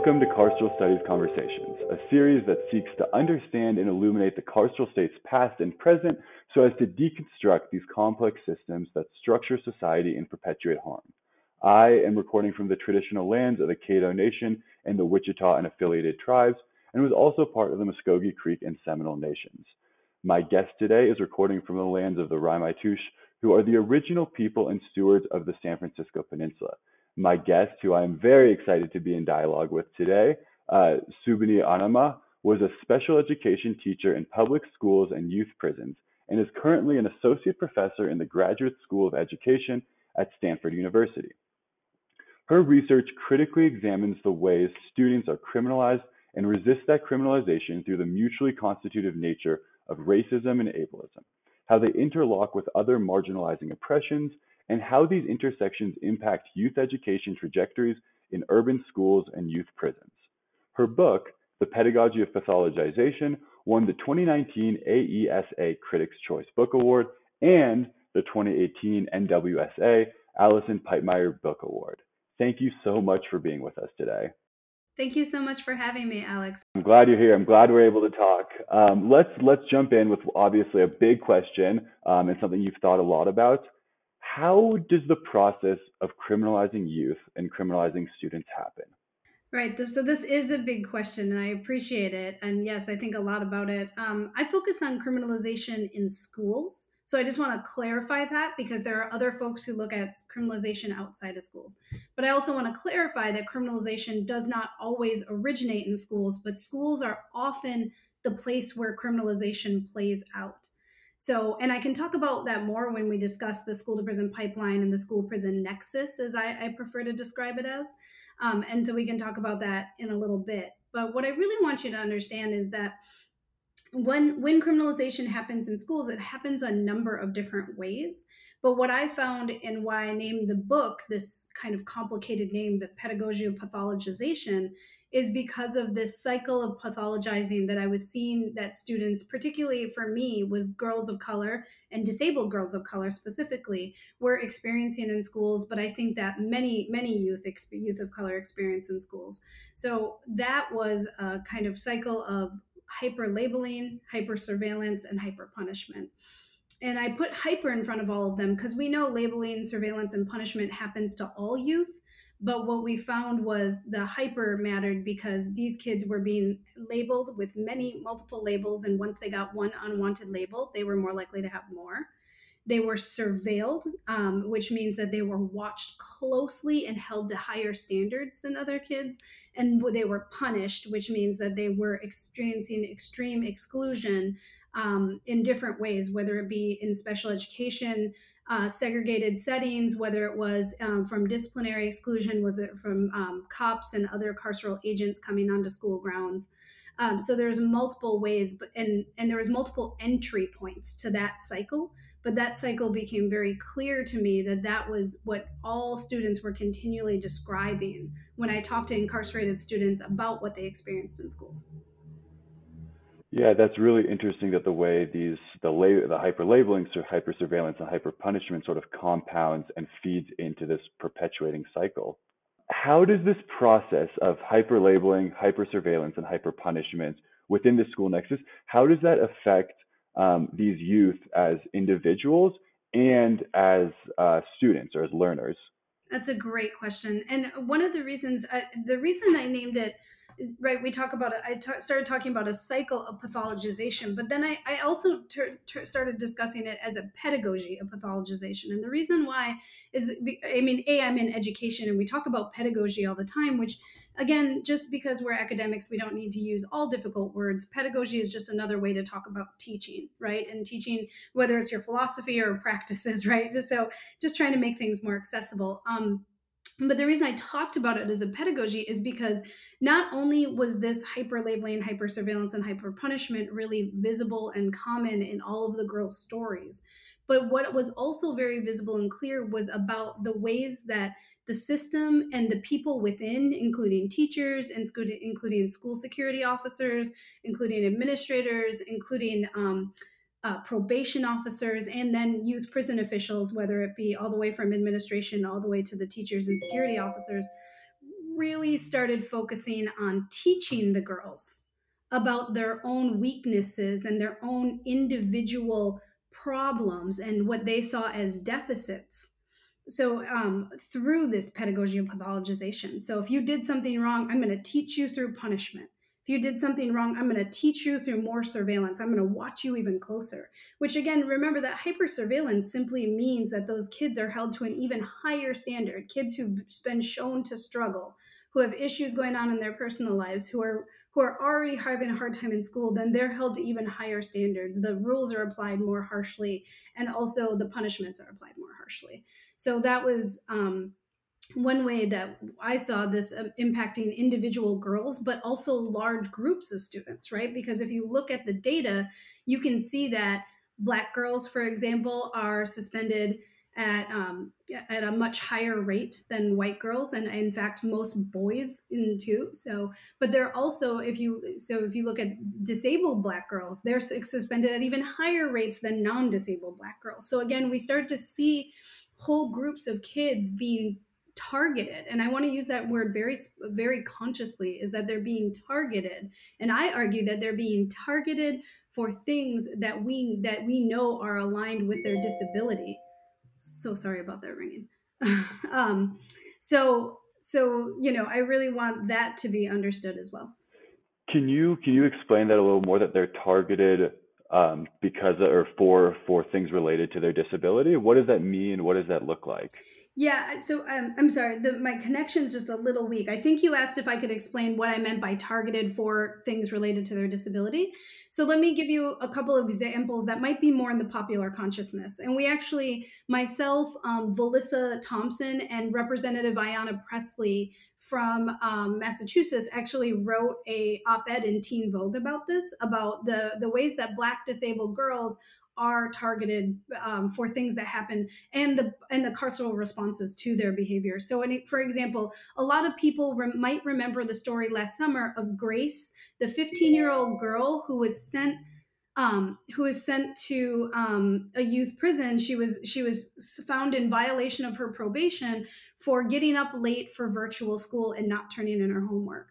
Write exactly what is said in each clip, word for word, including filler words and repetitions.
Welcome to Carceral Studies Conversations, a series that seeks to understand and illuminate the carceral state's past and present so as to deconstruct these complex systems that structure society and perpetuate harm. I am recording from the traditional lands of the Cato Nation and the Wichita and affiliated tribes, and was also part of the Muscogee Creek and Seminole Nations. My guest today is recording from the lands of the Ramaytush, who are the original people and stewards of the San Francisco Peninsula. My guest, who I am very excited to be in dialogue with today, uh, Subini Anama, was a special education teacher in public schools and youth prisons, and is currently an associate professor in the Graduate School of Education at Stanford University. Her research critically examines the ways students are criminalized and resists that criminalization through the mutually constitutive nature of racism and ableism, how they interlock with other marginalizing oppressions, and how these intersections impact youth education trajectories in urban schools and youth prisons. Her book, The Pedagogy of Pathologization, won the twenty nineteen A E S A Critics' Choice Book Award and the twenty eighteen N W S A Alison Pipemeyer Book Award. Thank you so much for being with us today. Thank you so much for having me, Alex. I'm glad you're here. I'm glad we're able to talk. Um, let's, let's jump in with obviously a big question um, and something you've thought a lot about. How does the process of criminalizing youth and criminalizing students happen? Right. So this is a big question, and I appreciate it. And yes, I think a lot about it. Um, I focus on criminalization in schools. So I just want to clarify that, because there are other folks who look at criminalization outside of schools. But I also want to clarify that criminalization does not always originate in schools, but schools are often the place where criminalization plays out. So, and I can talk about that more when we discuss the school to prison pipeline and the school prison nexus, as I, I prefer to describe it as. Um, and so we can talk about that in a little bit. But what I really want you to understand is that when, when criminalization happens in schools, it happens a number of different ways. But what I found, and why I named the book this kind of complicated name, The Pedagogy of Pathologization, is because of this cycle of pathologizing that I was seeing that students, particularly for me, was girls of color and disabled girls of color specifically, were experiencing in schools. But I think that many, many youth youth of color experience in schools. So that was a kind of cycle of hyper labeling, hyper surveillance, and hyper punishment. And I put hyper in front of all of them because we know labeling, surveillance, and punishment happens to all youth. But what we found was the hyper mattered because these kids were being labeled with many multiple labels. And once they got one unwanted label, they were more likely to have more. They were surveilled, um, which means that they were watched closely and held to higher standards than other kids. And they were punished, which means that they were experiencing extreme exclusion um, in different ways, whether it be in special education, Uh, segregated settings, whether it was um, from disciplinary exclusion, was it from um, cops and other carceral agents coming onto school grounds. Um, so there's multiple ways, but and, and there was multiple entry points to that cycle. But that cycle became very clear to me that that was what all students were continually describing when I talked to incarcerated students about what they experienced in schools. Yeah, that's really interesting that the way these the la- the hyper labeling, so hyper surveillance, and hyper punishment sort of compounds and feeds into this perpetuating cycle. How does this process of hyper labeling, hyper surveillance, and hyper punishment within the school nexus, how does that affect um, these youth as individuals and as uh, students or as learners? That's a great question, and one of the reasons I, the reason I named it. Right, we talk about it. I t- started talking about a cycle of pathologization, but then I, I also ter- ter- started discussing it as a pedagogy of pathologization. And the reason why is, I mean, A, I'm in education and we talk about pedagogy all the time, which again, just because we're academics, we don't need to use all difficult words. Pedagogy is just another way to talk about teaching, right? And teaching, whether it's your philosophy or practices, right? So just trying to make things more accessible. Um, But the reason I talked about it as a pedagogy is because not only was this hyper labeling, hyper surveillance, and hyper punishment really visible and common in all of the girls' stories, but what was also very visible and clear was about the ways that the system and the people within, including teachers, including school security officers, including administrators, including um, Uh, probation officers, and then youth prison officials, whether it be all the way from administration all the way to the teachers and security officers, really started focusing on teaching the girls about their own weaknesses and their own individual problems and what they saw as deficits. So um, through this pedagogy of pathologization. So if you did something wrong, I'm going to teach you through punishment. If you did something wrong, I'm going to teach you through more surveillance. I'm going to watch you even closer, which again, remember that hypersurveillance simply means that those kids are held to an even higher standard. Kids who've been shown to struggle, who have issues going on in their personal lives, who are who are already having a hard time in school, then they're held to even higher standards. The rules are applied more harshly, and also the punishments are applied more harshly. So that was um, one way that I saw this uh, impacting individual girls, but also large groups of students, right? Because if you look at the data, you can see that Black girls, for example, are suspended at um, at a much higher rate than white girls, and in fact, most boys in too. So, but they're also, if you so if you look at disabled Black girls, they're suspended at even higher rates than non-disabled Black girls. So again, we start to see whole groups of kids being targeted, and I want to use that word very, very consciously, is that they're being targeted, and I argue that they're being targeted for things that we that we know are aligned with their disability. So sorry about that ringing. um, so, so, you know, I really want that to be understood as well. Can you, can you explain that a little more, that they're targeted um, because or for, for things related to their disability? What does that mean? What does that look like? Yeah. So um, I'm sorry, the, my connection's just a little weak. I think you asked if I could explain what I meant by targeted for things related to their disability. So let me give you a couple of examples that might be more in the popular consciousness. And we actually, myself, um, Valissa Thompson, and Representative Ayanna Presley from um, Massachusetts actually wrote a op-ed in Teen Vogue about this, about the, the ways that Black disabled girls are targeted um, for things that happen, and the and the carceral responses to their behavior. So, in, for example, a lot of people re- might remember the story last summer of Grace, the fifteen-year-old girl who was sent um, who was sent to um, a youth prison. She was she was found in violation of her probation for getting up late for virtual school and not turning in her homework.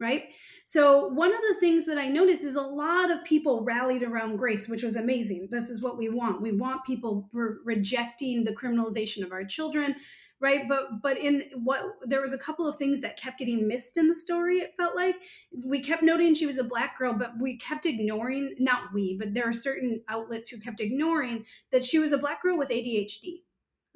Right. So one of the things that I noticed is a lot of people rallied around Grace, which was amazing. This is what we want. We want people re- rejecting the criminalization of our children. Right. But but in what there was a couple of things that kept getting missed in the story. It felt like we kept noting she was a Black girl, but we kept ignoring, not we, but there are certain outlets who kept ignoring that she was a Black girl with A D H D.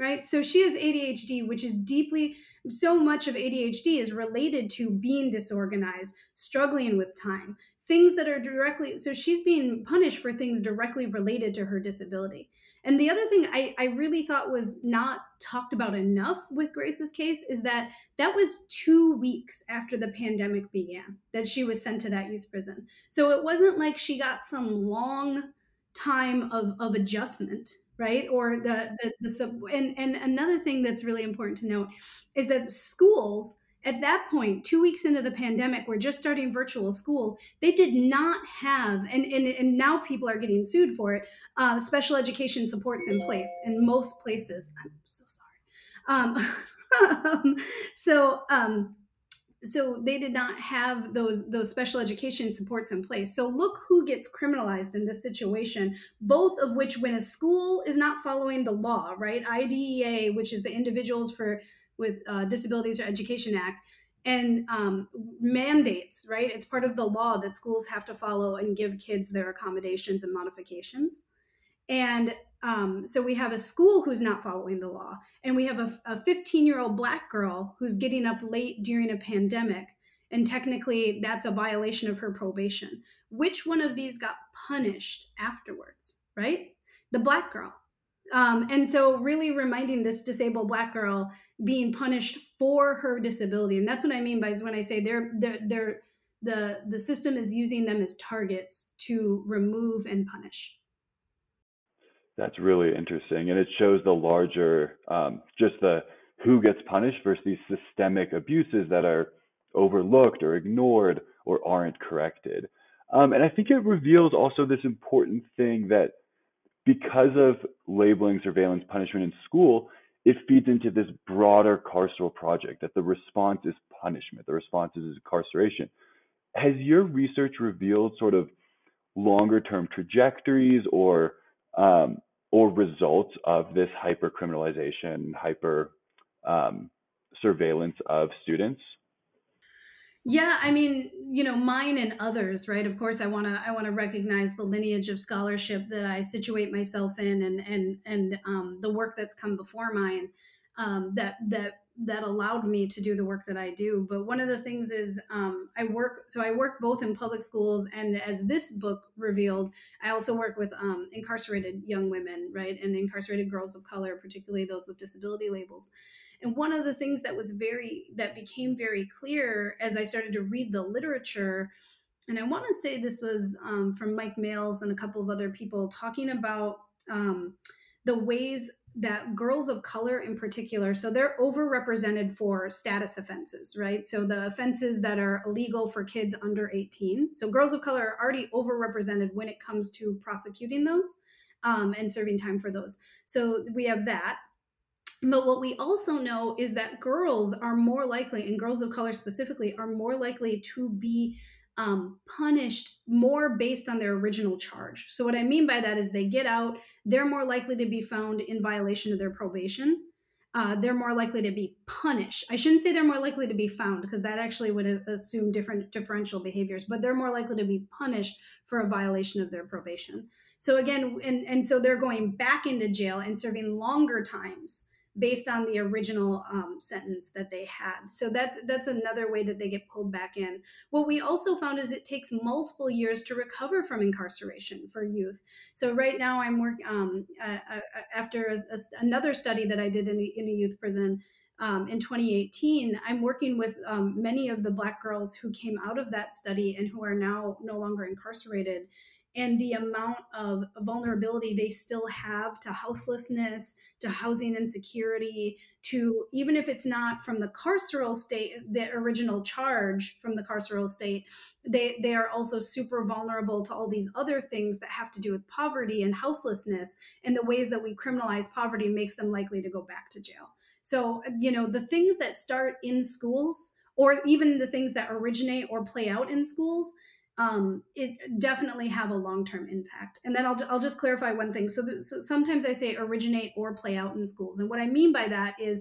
Right. So she has A D H D, which is deeply so much of A D H D is related to being disorganized, struggling with time, things that are directly, so she's being punished for things directly related to her disability. And the other thing I, I really thought was not talked about enough with Grace's case is that that was two weeks after the pandemic began that she was sent to that youth prison. So it wasn't like she got some long time of, of adjustment. Right. Or the, the, the sub and, and another thing that's really important to note is that schools at that point, two weeks into the pandemic, were just starting virtual school. They did not have, and, and, and now people are getting sued for it, uh, special education supports in place in most places. I'm so sorry. Um, so, um, so they did not have those those special education supports in place. So look who gets criminalized in this situation, both of which when a school is not following the law, right? I D E A, which is the Individuals for with uh, Disabilities or Education Act, and um, mandates, right? It's part of the law that schools have to follow and give kids their accommodations and modifications. And um, so we have a school who's not following the law, and we have a, a fifteen-year-old Black girl who's getting up late during a pandemic, and technically that's a violation of her probation. Which one of these got punished afterwards, right? The Black girl. Um, and so really reminding this disabled Black girl being punished for her disability. And that's what I mean by when I say they're, they're, they're, the, the system is using them as targets to remove and punish. That's really interesting. And it shows the larger, um, just the who gets punished versus these systemic abuses that are overlooked or ignored or aren't corrected. Um, and I think it reveals also this important thing that because of labeling, surveillance, punishment in school, it feeds into this broader carceral project, that the response is punishment. The response is incarceration. Has your research revealed sort of longer-term trajectories or um, or results of this hyper-criminalization, hyper um, surveillance of students? Yeah, I mean, you know, mine and others, right? Of course, I want to I want to recognize the lineage of scholarship that I situate myself in, and and and um, the work that's come before mine um, that that that allowed me to do the work that I do. But one of the things is um, I work so I work both in public schools, and as this book revealed, I also work with um, incarcerated young women, right, and incarcerated girls of color, particularly those with disability labels. And one of the things that was very, that became very clear as I started to read the literature, and I want to say this was um, from Mike Males and a couple of other people talking about um, the ways that girls of color in particular, so they're overrepresented for status offenses, right? So the offenses that are illegal for kids under eighteen. So girls of color are already overrepresented when it comes to prosecuting those um, and serving time for those. So we have that. But what we also know is that girls are more likely, and girls of color specifically, are more likely to be um, punished more based on their original charge. So what I mean by that is they get out, they're more likely to be found in violation of their probation. Uh, they're more likely to be punished. I shouldn't say they're more likely to be found, because that actually would assume different differential behaviors, but they're more likely to be punished for a violation of their probation. So again, and, and so they're going back into jail and serving longer times based on the original um, sentence that they had. So that's that's another way that they get pulled back in. What we also found is it takes multiple years to recover from incarceration for youth. So right now I'm working, um, uh, after a, a, another study that I did in a, in a youth prison um, in twenty eighteen, I'm working with um, many of the Black girls who came out of that study and who are now no longer incarcerated, and the amount of vulnerability they still have to houselessness, to housing insecurity, to, even if it's not from the carceral state, the original charge from the carceral state, they, they are also super vulnerable to all these other things that have to do with poverty and houselessness, and the ways that we criminalize poverty makes them likely to go back to jail. So, you know, the things that start in schools, or even the things that originate or play out in schools, Um, it definitely have a long-term impact. And then I'll I'll just clarify one thing. So, th- so sometimes I say originate or play out in schools. And what I mean by that is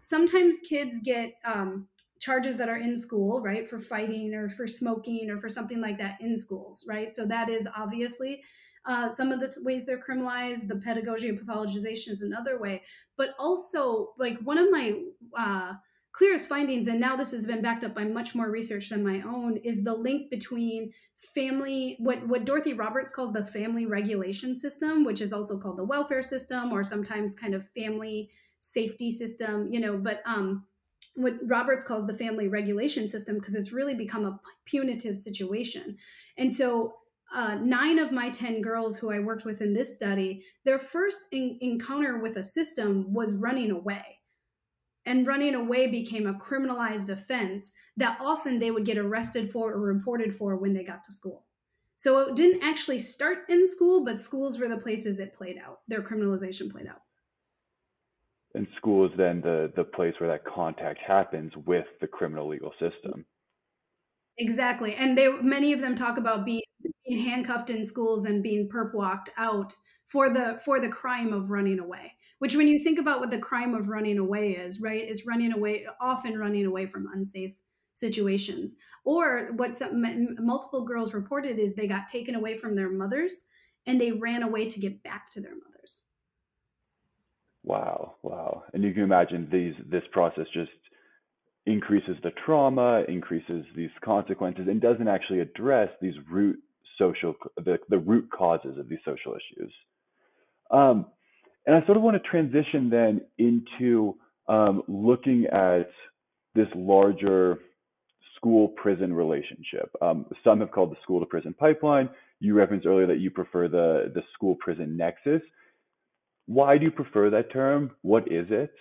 sometimes kids get um, charges that are in school, right, for fighting or for smoking or for something like that in schools, right? So that is obviously uh, some of the ways they're criminalized. The pedagogy of pathologization is another way. But also, like, one of my uh, clearest findings, and now this has been backed up by much more research than my own, is the link between family, what, what Dorothy Roberts calls the family regulation system, which is also called the welfare system, or sometimes kind of family safety system, you know, but um, what Roberts calls the family regulation system, because it's really become a punitive situation. And so Uh, nine of my ten girls who I worked with in this study, their first in- encounter with a system was running away. And running away became a criminalized offense that often they would get arrested for or reported for when they got to school. So it didn't actually start in school, but schools were the places it played out, their criminalization played out. And school is then the, the place where that contact happens with the criminal legal system. Exactly. And they, many of them talk about being, being handcuffed in schools and being perp walked out for the for the crime of running away, which, when you think about what the crime of running away is, right, it's running away, often running away from unsafe situations. Or what some m- multiple girls reported is they got taken away from their mothers and they ran away to get back to their mothers. Wow, wow. And you can imagine these this process just increases the trauma, increases these consequences, and doesn't actually address these root social, the, the root causes of these social issues. Um, and I sort of want to transition then into um, looking at this larger school-prison relationship. Um, some have called the school-to-prison pipeline. You referenced earlier that you prefer the, the school-prison nexus. Why do you prefer that term? What is it?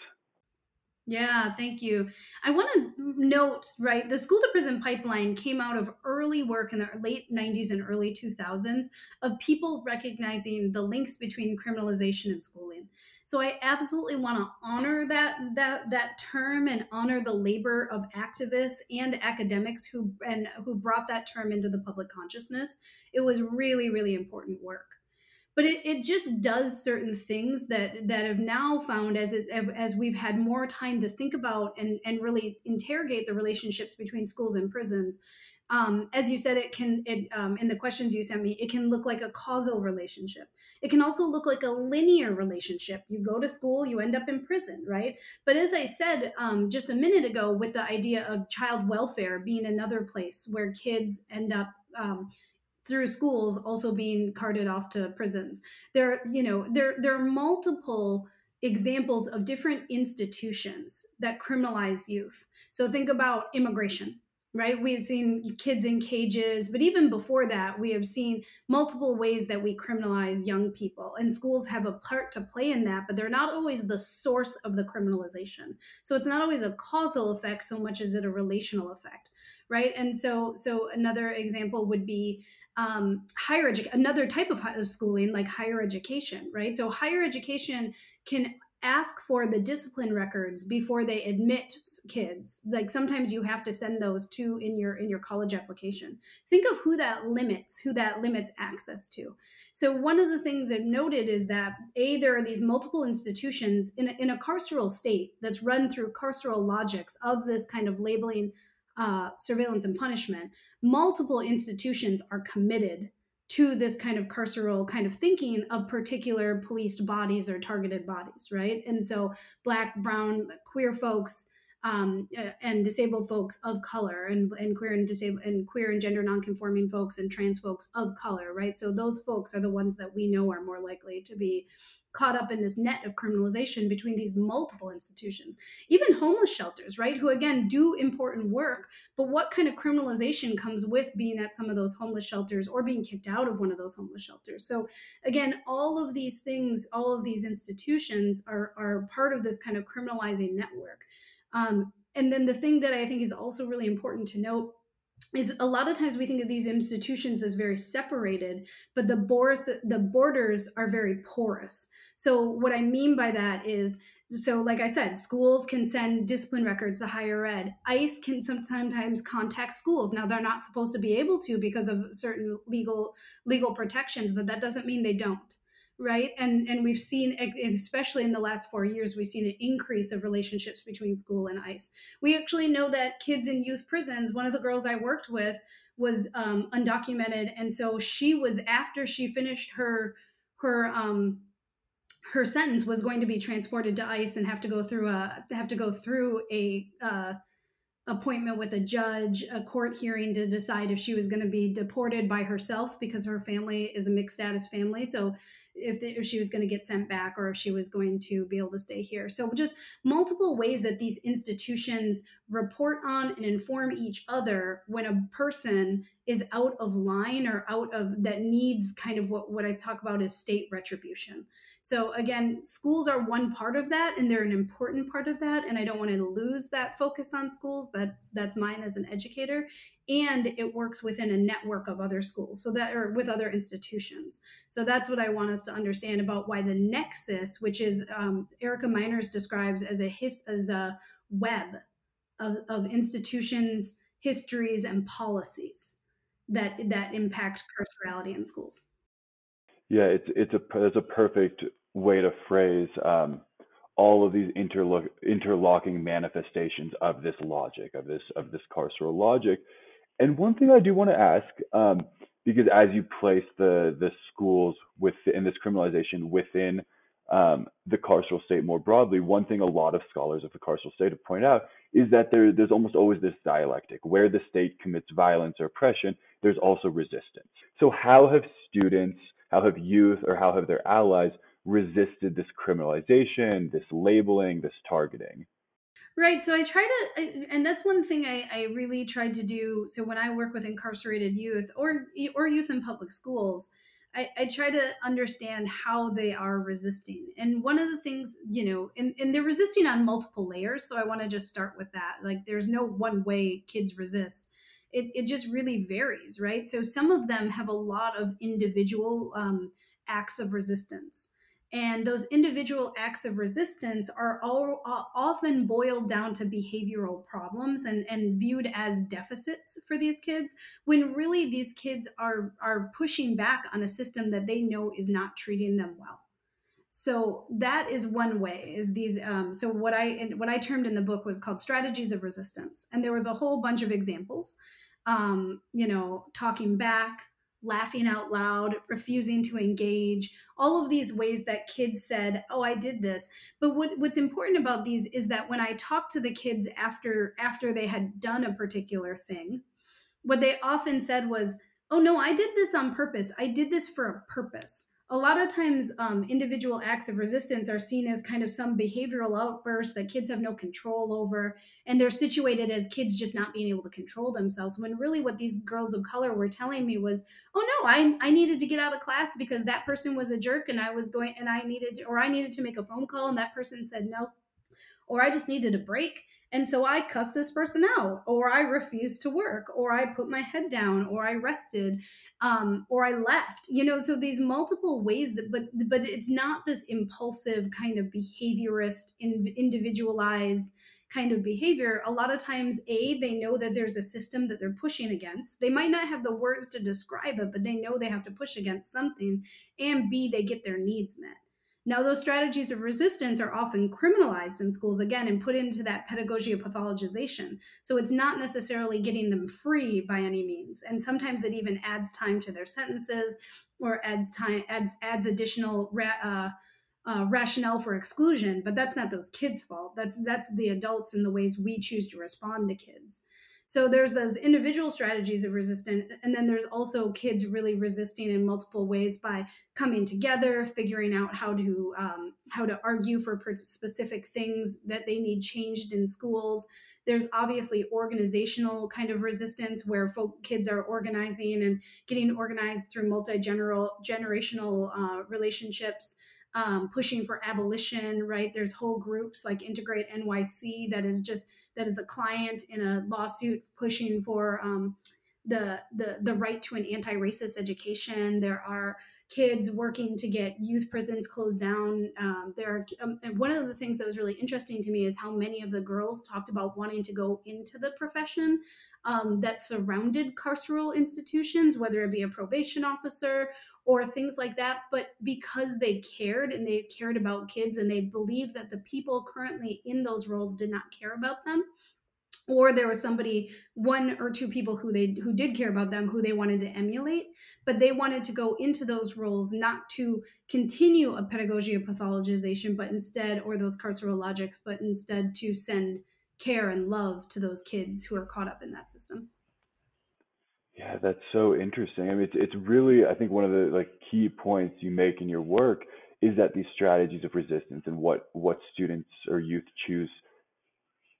Yeah, thank you. I want to note, right, the school to prison pipeline came out of early work in the late nineties and early two thousands of people recognizing the links between criminalization and schooling. So I absolutely want to honor that that that term and honor the labor of activists and academics who and who brought that term into the public consciousness. It was really, really important work. But it, it just does certain things that that have now found as it, as we've had more time to think about and, and really interrogate the relationships between schools and prisons. Um, as you said, it can it, um, in the questions you sent me, it can look like a causal relationship. It can also look like a linear relationship. You go to school, you end up in prison, right? But as I said um, just a minute ago, with the idea of child welfare being another place where kids end up um, through schools also being carted off to prisons. There, you know, there, there are multiple examples of different institutions that criminalize youth. So think about immigration, right? We've seen kids in cages, but even before that, we have seen multiple ways that we criminalize young people, and schools have a part to play in that, but they're not always the source of the criminalization. So it's not always a causal effect so much as it a relational effect, right? And so, so another example would be Um, higher education, another type of, of schooling, like higher education, right? So higher education can ask for the discipline records before they admit kids. Like sometimes you have to send those to in your in your college application. Think of who that limits, who that limits access to. So one of the things I've noted is that A, there are these multiple institutions in a, in a carceral state that's run through carceral logics of this kind of labeling, Uh, surveillance and punishment. Multiple institutions are committed to this kind of carceral kind of thinking of particular policed bodies or targeted bodies, right? And so Black, brown, queer folks, um, and disabled folks of color, and, and queer and disabled and queer and gender nonconforming folks and trans folks of color, right? So those folks are the ones that we know are more likely to be caught up in this net of criminalization between these multiple institutions, even homeless shelters, right? Who again do important work, but what kind of criminalization comes with being at some of those homeless shelters or being kicked out of one of those homeless shelters? So again, all of these things, all of these institutions are, are part of this kind of criminalizing network. Um, and then the thing that I think is also really important to note is a lot of times we think of these institutions as very separated, but the borders, the borders are very porous. So what I mean by that is, so like I said, schools can send discipline records to higher ed. ICE can sometimes contact schools. Now, they're not supposed to be able to because of certain legal legal protections, but that doesn't mean they don't. Right. And and we've seen, especially in the last four years, we've seen an increase of relationships between school and ICE. We actually know that kids in youth prisons, one of the girls I worked with was um, undocumented. And so she was, after she finished her her um, her sentence, was going to be transported to ICE and have to go through a have to go through a uh, appointment with a judge, a court hearing to decide if she was going to be deported by herself because her family is a mixed status family. So If, the, if she was going to get sent back or if she was going to be able to stay here. So just multiple ways that these institutions report on and inform each other when a person is out of line or out of that needs kind of what, what I talk about as state retribution. So again, schools are one part of that, and they're an important part of that. And I don't want to lose that focus on schools. That's, that's mine as an educator. And it works within a network of other schools, so that, or with other institutions. So that's what I want us to understand about why the nexus, which is um, Erica Miners describes as a his, as a web of, of institutions, histories, and policies that that impact carcerality in schools. Yeah, it's it's a that's a perfect way to phrase um, all of these interlo- interlocking manifestations of this logic of this of this carceral logic. And one thing I do want to ask, um, because as you place the the schools within this criminalization within um, the carceral state more broadly, one thing a lot of scholars of the carceral state have pointed out is that there there's almost always this dialectic where the state commits violence or oppression, there's also resistance. So how have students, how have youth, or how have their allies resisted this criminalization, this labeling, this targeting? Right. So I try to, and that's one thing I, I really tried to do. So when I work with incarcerated youth or or youth in public schools, I, I try to understand how they are resisting. And one of the things, you know, and, and they're resisting on multiple layers. So I want to just start with that. Like, there's no one way kids resist. It, it just really varies, right? So some of them have a lot of individual um, acts of resistance. And those individual acts of resistance are all, all often boiled down to behavioral problems and, and viewed as deficits for these kids, when really these kids are, are pushing back on a system that they know is not treating them well. So that is one way, is these, um, so what I, what I termed in the book was called strategies of resistance. And there was a whole bunch of examples, um, you know, talking back, laughing out loud, refusing to engage, all of these ways that kids said, oh, I did this. But what, what's important about these is that when I talked to the kids after, after they had done a particular thing, what they often said was, oh, no, I did this on purpose. I did this for a purpose. A lot of times um, individual acts of resistance are seen as kind of some behavioral outburst that kids have no control over, and they're situated as kids just not being able to control themselves, when really what these girls of color were telling me was, oh no, I, I needed to get out of class because that person was a jerk, and I was going and I needed to, or I needed to make a phone call and that person said no, or I just needed a break. And so I cussed this person out, or I refused to work, or I put my head down, or I rested, um, or I left, you know, so these multiple ways that, but, but it's not this impulsive kind of behaviorist, individualized kind of behavior. A lot of times, A, they know that there's a system that they're pushing against. They might not have the words to describe it, but they know they have to push against something. And B, they get their needs met. Now, those strategies of resistance are often criminalized in schools, again, and put into that pedagogy of pathologization. So it's not necessarily getting them free by any means. And sometimes it even adds time to their sentences, or adds time, adds adds additional ra- uh, uh, rationale for exclusion. But that's not those kids' fault. That's that's the adults and the ways we choose to respond to kids. So there's those individual strategies of resistance, and then there's also kids really resisting in multiple ways by coming together, figuring out how to um, how to argue for specific things that they need changed in schools. There's obviously organizational kind of resistance where folk, kids are organizing and getting organized through multi-generational uh, relationships. Um, pushing for abolition, right? There's whole groups like Integrate N Y C that is just, that is a client in a lawsuit pushing for um, the, the the right to an anti-racist education. There are kids working to get youth prisons closed down. Um, there are, um, and one of the things that was really interesting to me is how many of the girls talked about wanting to go into the profession um, that surrounded carceral institutions, whether it be a probation officer or things like that, but because they cared and they cared about kids and they believed that the people currently in those roles did not care about them, or there was somebody, one or two people who they who did care about them, who they wanted to emulate, but they wanted to go into those roles not to continue a pedagogy of pathologization, but instead, or those carceral logics, but instead to send care and love to those kids who are caught up in that system. Yeah, that's so interesting. I mean, it's, it's really, I think one of the like key points you make in your work is that these strategies of resistance and what, what students or youth choose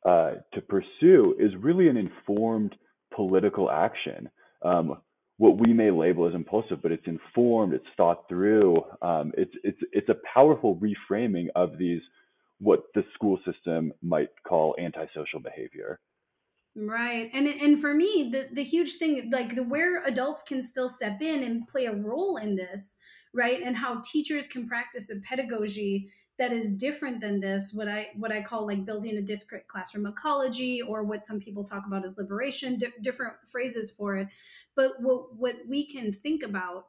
uh, to pursue is really an informed political action. Um, what we may label as impulsive, but it's informed, it's thought through. Um, it's, it's, it's a powerful reframing of these, what the school system might call antisocial behavior. Right. And and for me, the, the huge thing, like the where adults can still step in and play a role in this, right? And how teachers can practice a pedagogy that is different than this, what I what I call like building a disparate classroom ecology, or what some people talk about as liberation, di- different phrases for it. But what, what we can think about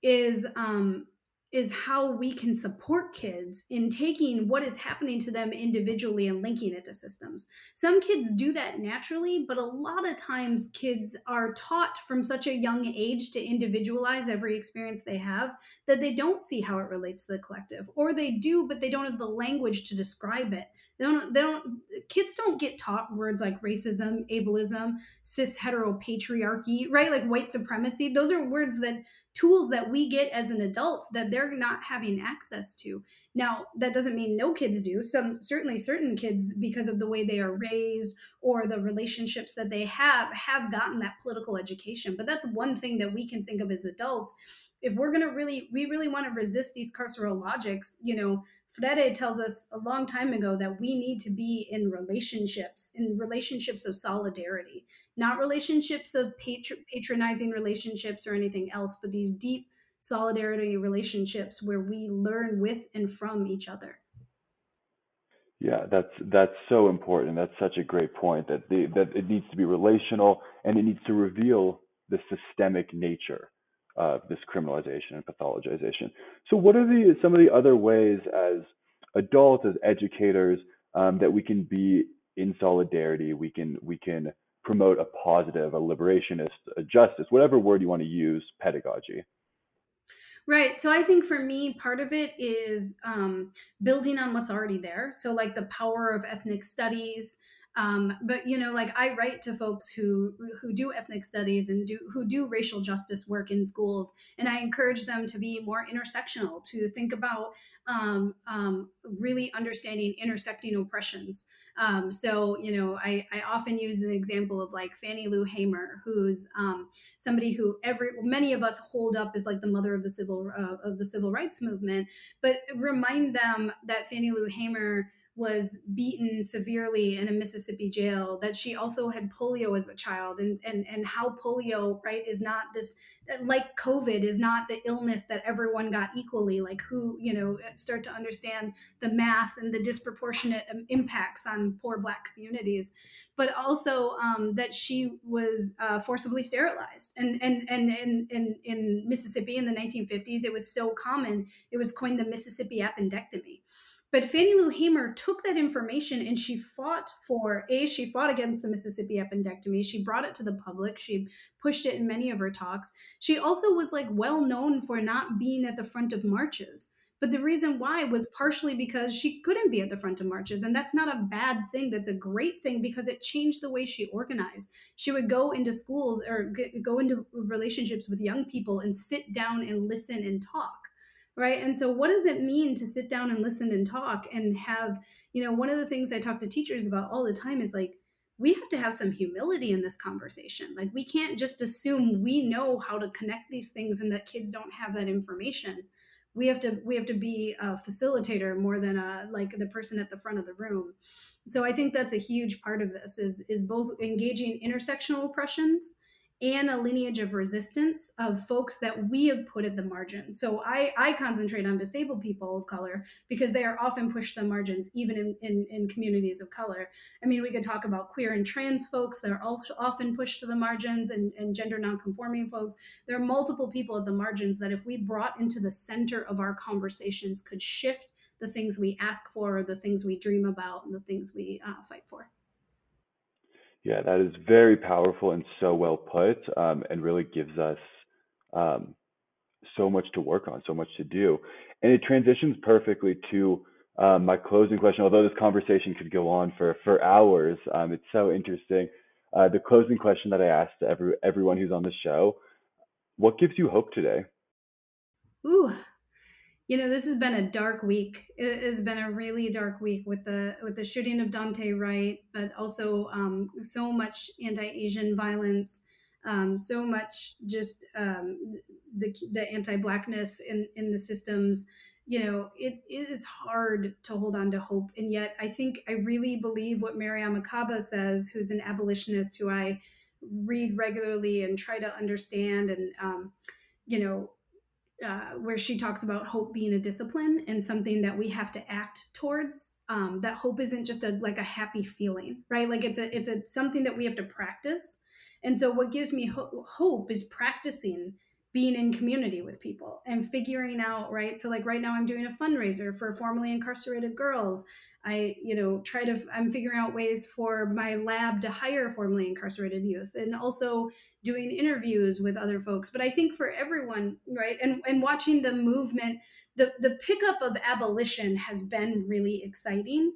is um, is how we can support kids in taking what is happening to them individually and linking it to systems. Some kids do that naturally, but a lot of times kids are taught from such a young age to individualize every experience they have that they don't see how it relates to the collective, or they do, but they don't have the language to describe it. They don't, they don't, kids don't get taught words like racism, ableism, cis-heteropatriarchy, right? Like white supremacy. Those are words that tools that we get as an adult that they're not having access to. Now, that doesn't mean no kids do. Some certainly certain kids, because of the way they are raised or the relationships that they have, have gotten that political education. But that's one thing that we can think of as adults if we're going to really, we really want to resist these carceral logics, you know, Freire tells us a long time ago that we need to be in relationships, in relationships of solidarity, not relationships of patro- patronizing relationships or anything else, but these deep solidarity relationships where we learn with and from each other. Yeah, that's that's so important. That's such a great point that the, that it needs to be relational, and it needs to reveal the systemic nature of this criminalization and pathologization. So, what are the some of the other ways as adults, as educators, um, that we can be in solidarity? We can we can promote a positive, a liberationist, a justice, whatever word you want to use, pedagogy. Right. So I think for me, part of it is um, building on what's already there. So like the power of ethnic studies. Um, but, you know, like I write to folks who who do ethnic studies and do who do racial justice work in schools. And I encourage them to be more intersectional, to think about um, um, really understanding intersecting oppressions. Um, so, you know, I, I often use the example of like Fannie Lou Hamer, who's um, somebody who every many of us hold up as like the mother of the civil uh, of the civil rights movement. But remind them that Fannie Lou Hamer was beaten severely in a Mississippi jail, that she also had polio as a child, and and and how polio, right, is not this, like COVID is not the illness that everyone got equally, like who, you know, start to understand the math and the disproportionate impacts on poor Black communities, but also um, that she was uh, forcibly sterilized. And and and in in Mississippi in the nineteen fifties, it was so common, it was coined the Mississippi appendectomy. But Fannie Lou Hamer took that information and she fought for, A, she fought against the Mississippi appendectomy. She brought it to the public. She pushed it in many of her talks. She also was like well known for not being at the front of marches. But the reason why was partially because she couldn't be at the front of marches. And that's not a bad thing. That's a great thing because it changed the way she organized. She would go into schools or go into relationships with young people and sit down and listen and talk. Right. And so what does it mean to sit down and listen and talk and have, you know, one of the things I talk to teachers about all the time is like, we have to have some humility in this conversation. Like, we can't just assume we know how to connect these things and that kids don't have that information. We have to we have to be a facilitator more than a like the person at the front of the room. So I think that's a huge part of this is is both engaging intersectional oppressions and a lineage of resistance of folks that we have put at the margin. So I, I concentrate on disabled people of color because they are often pushed to the margins, even in, in, in communities of color. I mean, we could talk about queer and trans folks that are often pushed to the margins and, and gender nonconforming folks. There are multiple people at the margins that if we brought into the center of our conversations could shift the things we ask for, or the things we dream about, and the things we uh, fight for. Yeah, that is very powerful and so well put, um, and really gives us um, so much to work on, so much to do. And it transitions perfectly to um, my closing question, although this conversation could go on for, for hours. Um, it's so interesting. Uh, the closing question that I ask to every, everyone who's on the show, what gives you hope today? Ooh. You know, this has been a dark week. It has been a really dark week with the with the shooting of Dante Wright, but also um, so much anti-Asian violence, um, so much just um, the the anti-Blackness in, in the systems. You know, it, it is hard to hold on to hope. And yet I think I really believe what Mariama Kaba says, who's an abolitionist who I read regularly and try to understand and, um, you know, Uh, where she talks about hope being a discipline and something that we have to act towards. Um, that hope isn't just a like a happy feeling, right? Like it's a it's a something that we have to practice. And so what gives me ho- hope is practicing being in community with people and figuring out, right? So like right now I'm doing a fundraiser for formerly incarcerated girls. I, you know, try to, I'm figuring out ways for my lab to hire formerly incarcerated youth and also doing interviews with other folks. But I think for everyone, right, and, and watching the movement, the, the pickup of abolition has been really exciting.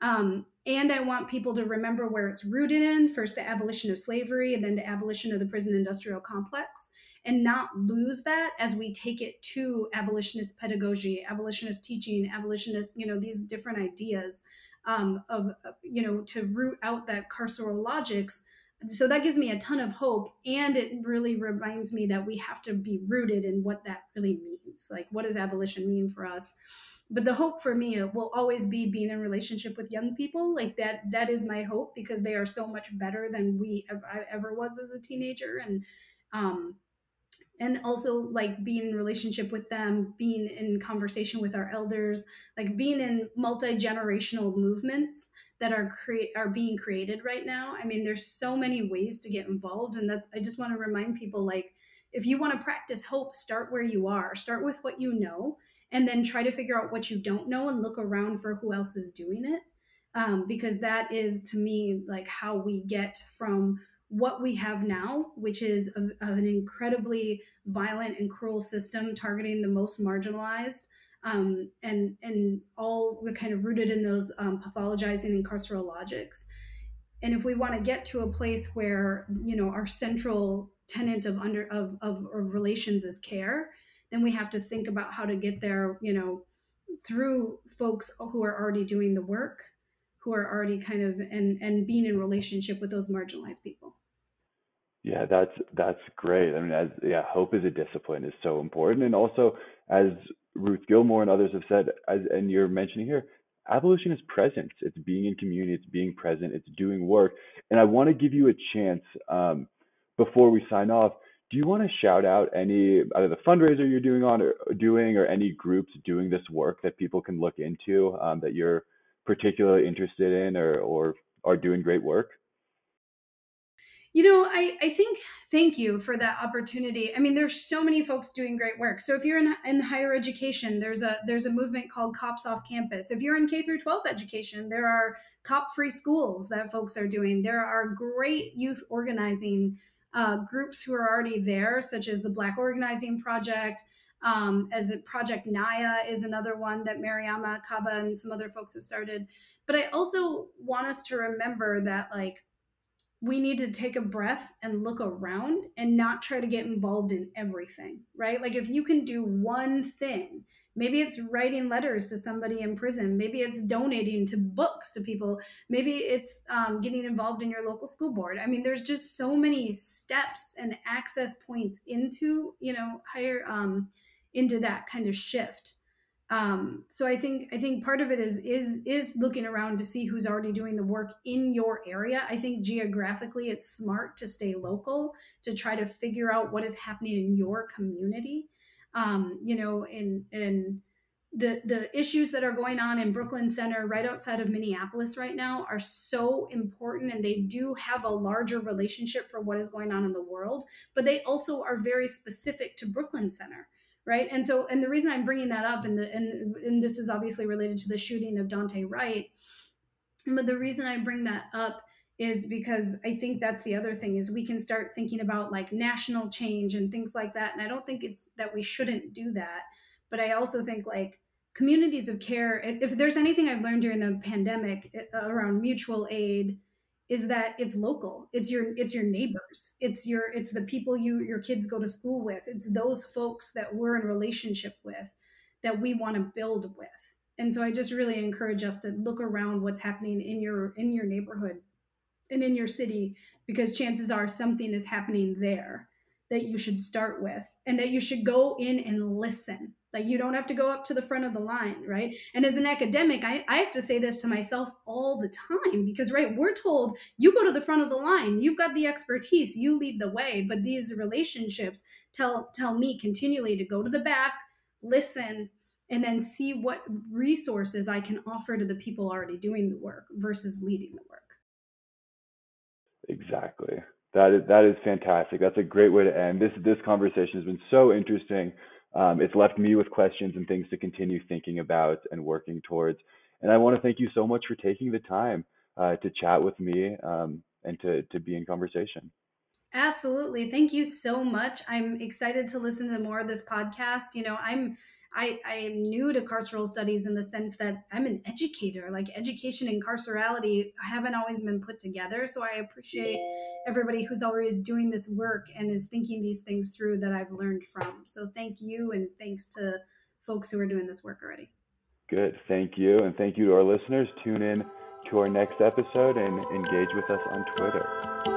Um, and I want people to remember where it's rooted in, first the abolition of slavery and then the abolition of the prison industrial complex, and not lose that as we take it to abolitionist pedagogy, abolitionist teaching, abolitionist, you know, these different ideas um, of, you know, to root out that carceral logics So that gives me a ton of hope. And it really reminds me that we have to be rooted in what that really means. Like, what does abolition mean for us? But the hope for me will always be being in relationship with young people. Like that, that is my hope, because they are so much better than we I ever was as a teenager. And, um, and also like being in relationship with them, being in conversation with our elders, like being in multi-generational movements that are create are being created right now. I mean, there's so many ways to get involved. And that's, I just want to remind people, like, if you want to practice hope, start where you are, start with what you know, and then try to figure out what you don't know and look around for who else is doing it. Um, because that is, to me, like how we get from what we have now, which is a, an incredibly violent and cruel system targeting the most marginalized, um, and, and all we're kind of rooted in those um, pathologizing and carceral logics. And if we want to get to a place where, you know, our central tenet of under of, of, of relations is care, then we have to think about how to get there, you know, through folks who are already doing the work, who are already kind of, and, and being in relationship with those marginalized people. Yeah, that's, that's great. I mean, as yeah, hope as a discipline is so important. And also, as Ruth Gilmore and others have said, as, and you're mentioning here, abolition is presence. It's being in community, it's being present, it's doing work. And I want to give you a chance um, before we sign off. Do you want to shout out any either the fundraiser you're doing on or doing or any groups doing this work that people can look into um, that you're particularly interested in or, or are doing great work? You know, I, I think, thank you for that opportunity. I mean, there's so many folks doing great work. So if you're in, in higher education, there's a there's a movement called Cops Off Campus. If you're in K through twelve education, there are cop-free schools that folks are doing. There are great youth organizing Uh, groups who are already there, such as the Black Organizing Project, um, as a Project N I A is another one that Mariama Kaba and some other folks have started. But I also want us to remember that, like, we need to take a breath and look around and not try to get involved in everything, right? Like, if you can do one thing, maybe it's writing letters to somebody in prison. Maybe it's donating to books to people. Maybe it's um, getting involved in your local school board. I mean, there's just so many steps and access points into, you know, higher, um, into that kind of shift. Um, so I think I think part of it is is is looking around to see who's already doing the work in your area. I think geographically, it's smart to stay local, to try to figure out what is happening in your community. Um, you know, in, in the, the issues that are going on in Brooklyn Center right outside of Minneapolis right now are so important, and they do have a larger relationship for what is going on in the world, but they also are very specific to Brooklyn Center, right? And so, and the reason I'm bringing that up, and the, and, and this is obviously related to the shooting of Dante Wright, but the reason I bring that up is because I think that's the other thing, is we can start thinking about like national change and things like that. And I don't think it's that we shouldn't do that. But I also think like communities of care, if there's anything I've learned during the pandemic around mutual aid, is that it's local. It's your it's your neighbors. It's your it's the people you your kids go to school with. It's those folks that we're in relationship with that we want to build with. And so I just really encourage us to look around what's happening in your in your neighborhood and in your city, because chances are something is happening there that you should start with, and that you should go in and listen. Like, you don't have to go up to the front of the line, right? And as an academic, I, I have to say this to myself all the time, because, right, we're told you go to the front of the line, you've got the expertise, you lead the way. But these relationships tell tell me continually to go to the back, listen, and then see what resources I can offer to the people already doing the work versus leading the work. Exactly. That is that is fantastic. That's a great way to end. This this conversation has been so interesting. Um, it's left me with questions and things to continue thinking about and working towards. And I want to thank you so much for taking the time uh, to chat with me um, and to to be in conversation. Absolutely. Thank you so much. I'm excited to listen to more of this podcast. You know, I'm I, I am new to carceral studies in the sense that I'm an educator. Like, education and carcerality haven't always been put together. So I appreciate everybody who's always doing this work and is thinking these things through that I've learned from. So thank you, and thanks to folks who are doing this work already. Good. Thank you. And thank you to our listeners. Tune in to our next episode and engage with us on Twitter.